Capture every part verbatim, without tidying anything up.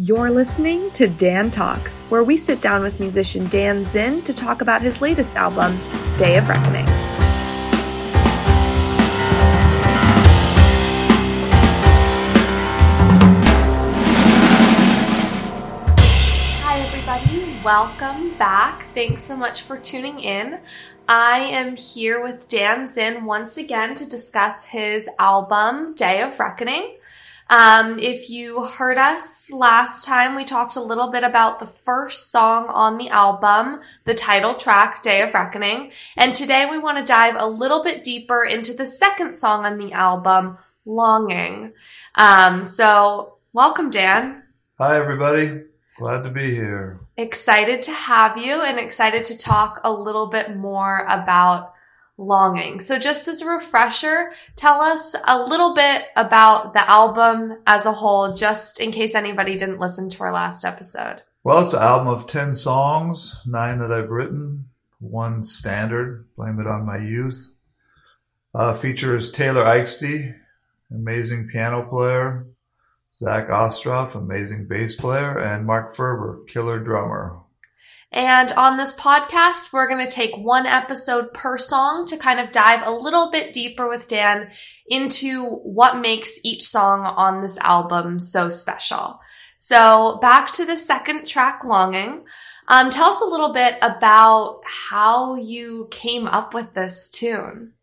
You're listening to Dan Talks, where we sit down with musician Dan Zinn to talk about his latest album, Day of Reckoning. Hi, everybody. Welcome back. Thanks so much for tuning in. I am here with Dan Zinn once again to discuss his album, Day of Reckoning. Um, if you heard us last time, we talked a little bit about the first song on the album, the title track, Day of Reckoning. And today we want to dive a little bit deeper into the second song on the album, Longing. Um, so welcome, Dan. Hi, everybody. Glad to be here. Excited to have you and excited to talk a little bit more about Longing. So just as a refresher, tell us a little bit about the album as a whole, just in case anybody didn't listen to our last episode. Well, it's an album of ten songs, nine that I've written, one standard, Blame It On My Youth. Uh, features Taylor Eigsti, amazing piano player, Zach Ostroff, amazing bass player, and Mark Ferber, killer drummer. And on this podcast, we're going to take one episode per song to kind of dive a little bit deeper with Dan into what makes each song on this album so special. So back to the second track, Longing. Um, tell us a little bit about how you came up with this tune.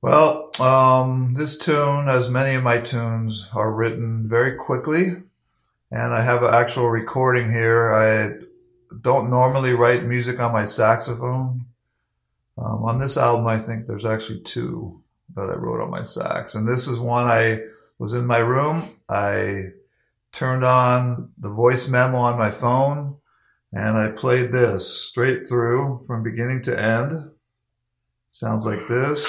Well, um, this tune, as many of my tunes, are written very quickly. And I have an actual recording here. I don't normally write music on my saxophone. Um, on this album, I think there's actually two that I wrote on my sax. And this is one I was in my room. I turned on the voice memo on my phone, and I played this straight through from beginning to end. Sounds like this.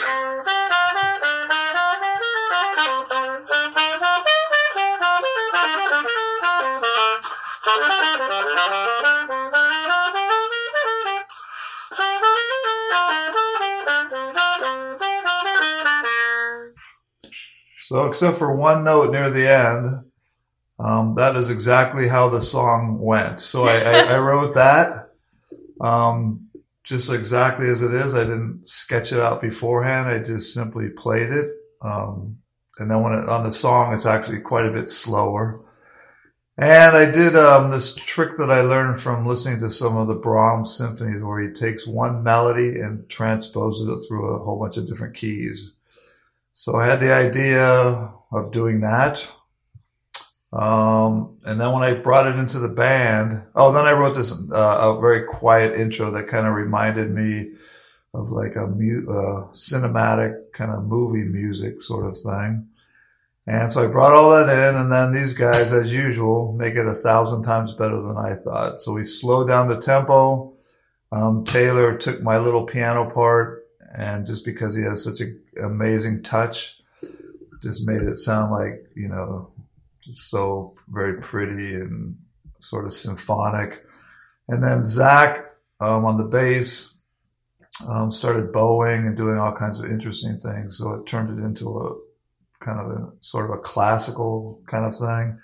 So except for one note near the end, um, that is exactly how the song went. So I, I, I wrote that um, just exactly as it is. I didn't sketch it out beforehand. I just simply played it. Um, and then when it, on the song, it's actually quite a bit slower. And I did um, this trick that I learned from listening to some of the Brahms symphonies where he takes one melody and transposes it through a whole bunch of different keys. So I had the idea of doing that. Um, and then when I brought it into the band, oh, then I wrote this, uh, a very quiet intro that kind of reminded me of like a mu- uh, cinematic kind of movie music sort of thing. And so I brought all that in, and then these guys, as usual, make it a thousand times better than I thought. So we slowed down the tempo. Um, Taylor took my little piano part. And just because he has such an amazing touch, just made it sound like, you know, just so very pretty and sort of symphonic. And then Zach um, on the bass um, started bowing and doing all kinds of interesting things. So it turned it into a kind of a sort of a classical kind of thing.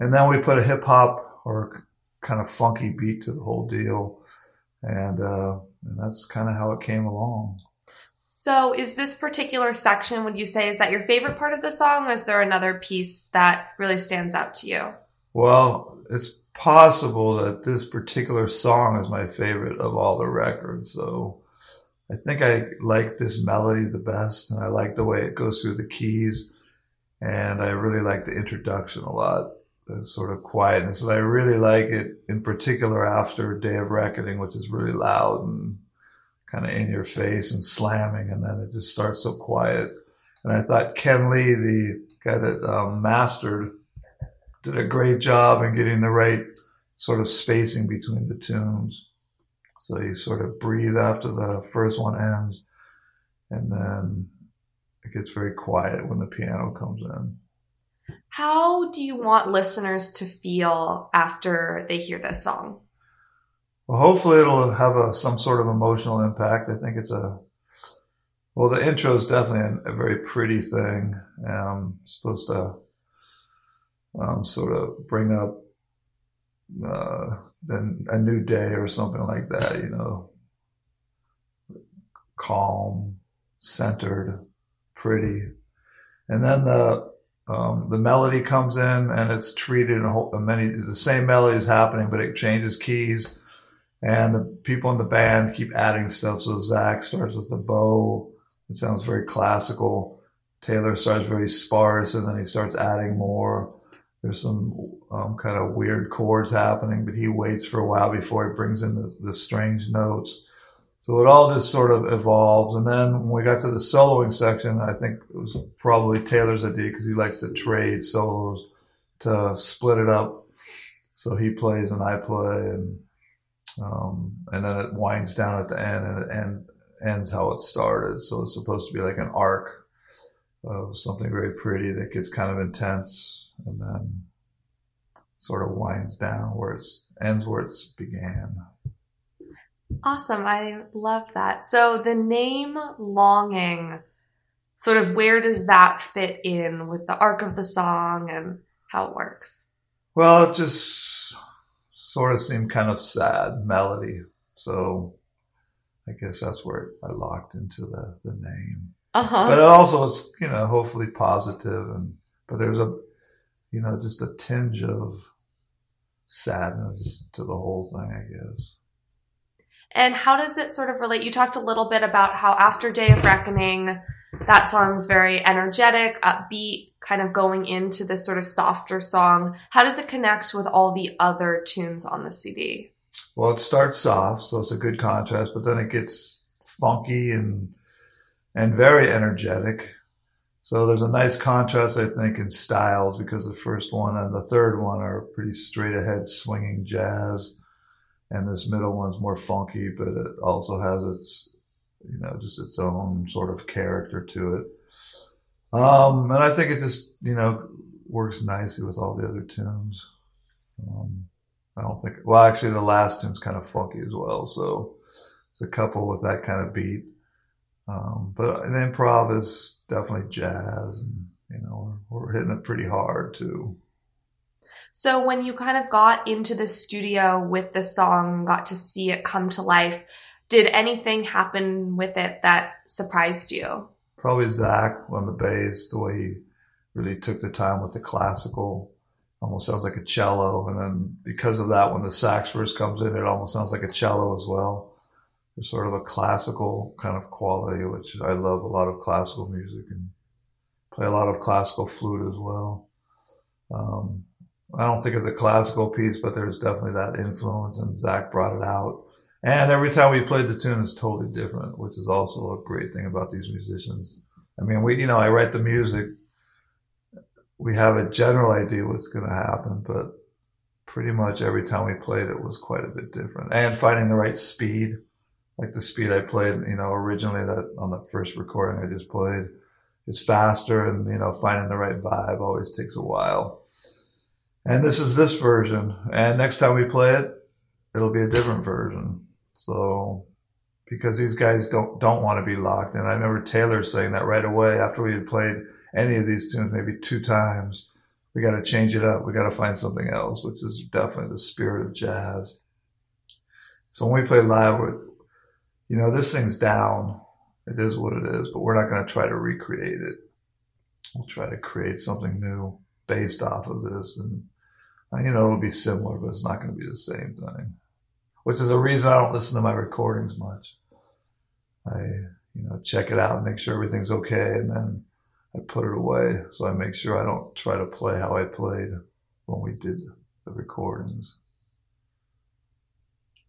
And then we put a hip hop or kind of funky beat to the whole deal. And, uh, and that's kind of how it came along. So is this particular section, would you say, is that your favorite part of the song, or is there another piece that really stands out to you? Well, it's possible that this particular song is my favorite of all the records. So I think I like this melody the best, and I like the way it goes through the keys, and I really like the introduction a lot, the sort of quietness. And I really like it in particular after Day of Reckoning, which is really loud and kind of in your face and slamming, and then it just starts so quiet. And I thought Ken Lee, the guy that um, mastered, did a great job in getting the right sort of spacing between the tunes. So you sort of breathe after the first one ends, and then it gets very quiet when the piano comes in. How do you want listeners to feel after they hear this song? Well, hopefully it'll have a, some sort of emotional impact. I think it's a, well, the intro is definitely a, a very pretty thing. Um, it's supposed to um, so to bring up uh, then a new day or something like that, you know, calm, centered, pretty. And then the um, the melody comes in, and it's treated in a whole, many the same melody is happening, but it changes keys. And the people in the band keep adding stuff. So Zach starts with the bow. It sounds very classical. Taylor starts very sparse, and then he starts adding more. There's some um, kind of weird chords happening, but he waits for a while before he brings in the, the strange notes. So it all just sort of evolves. And then when we got to the soloing section, I think it was probably Taylor's idea because he likes to trade solos to split it up. So he plays and I play, and um, and then it winds down at the end, and it end, ends how it started. So it's supposed to be like an arc of something very pretty that gets kind of intense and then sort of winds down where it ends where it began. Awesome. I love that. So the name Longing, sort of where does that fit in with the arc of the song and how it works? Well, it just sort of seemed kind of sad melody. So I guess that's where I locked into the, the name. Uh-huh. But it also it's, you know, hopefully positive. And but there's a, you know, just a tinge of sadness to the whole thing, I guess. And how does it sort of relate? You talked a little bit about how after Day of Reckoning, that song's very energetic, upbeat, kind of going into this sort of softer song. How does it connect with all the other tunes on the C D? Well, it starts soft, so it's a good contrast, but then it gets funky and and very energetic. So there's a nice contrast, I think, in styles, because the first one and the third one are pretty straight-ahead swinging jazz. And this middle one's more funky, but it also has its, you know, just its own sort of character to it. Um, and I think it just, you know, works nicely with all the other tunes. Um, I don't think, well, actually the last tune's kind of funky as well. So it's a couple with that kind of beat. Um, but an improv is definitely jazz, and, you know, we're, we're hitting it pretty hard too. So when you kind of got into the studio with the song, got to see it come to life, did anything happen with it that surprised you? Probably Zach on the bass, the way he really took the time with the classical. Almost sounds like a cello. And then because of that, when the sax first comes in, it almost sounds like a cello as well. There's sort of a classical kind of quality, which I love a lot of classical music and play a lot of classical flute as well. Um, I don't think it's a classical piece, but there's definitely that influence, and Zach brought it out. And every time we played the tune, it's totally different, which is also a great thing about these musicians. I mean, we, you know, I write the music. We have a general idea what's going to happen, but pretty much every time we played, it was quite a bit different. And finding the right speed, like the speed I played, you know, originally that on the first recording I just played, it's faster, and, you know, finding the right vibe always takes a while. And this is this version. And next time we play it, it'll be a different version. So, because these guys don't don't want to be locked in. I remember Taylor saying that right away after we had played any of these tunes, maybe two times. We got to change it up. We got to find something else, which is definitely the spirit of jazz. So when we play live, we're, you know, this thing's down. It is what it is, but we're not going to try to recreate it. We'll try to create something new based off of this, and you know, it'll be similar, but it's not going to be the same thing, which is a reason I don't listen to my recordings much. I, you know, check it out and make sure everything's okay, and then I put it away, so I make sure I don't try to play how I played when we did the recordings.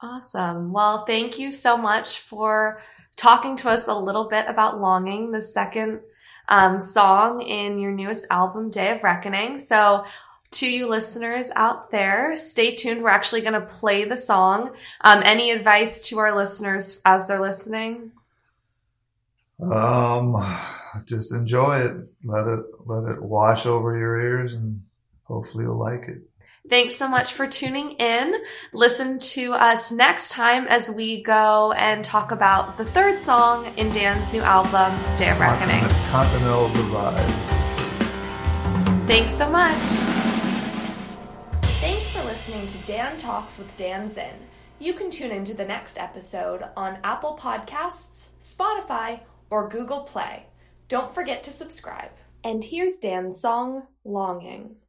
Awesome. Well, thank you so much for talking to us a little bit about Longing, the second Um, song in your newest album, Day of Reckoning. So to you listeners out there, stay tuned. We're actually going to play the song. Um, any advice to our listeners as they're listening? Um, just enjoy it. Let it, let it wash over your ears, and hopefully you'll like it. Thanks so much for tuning in. Listen to us next time as we go and talk about the third song in Dan's new album, Day of Reckoning. Continental Divide. Thanks so much. listening to Dan Talks with Dan Zinn. You can tune into the next episode on Apple Podcasts, Spotify, or Google Play. Don't forget to subscribe. And here's Dan's song, Longing.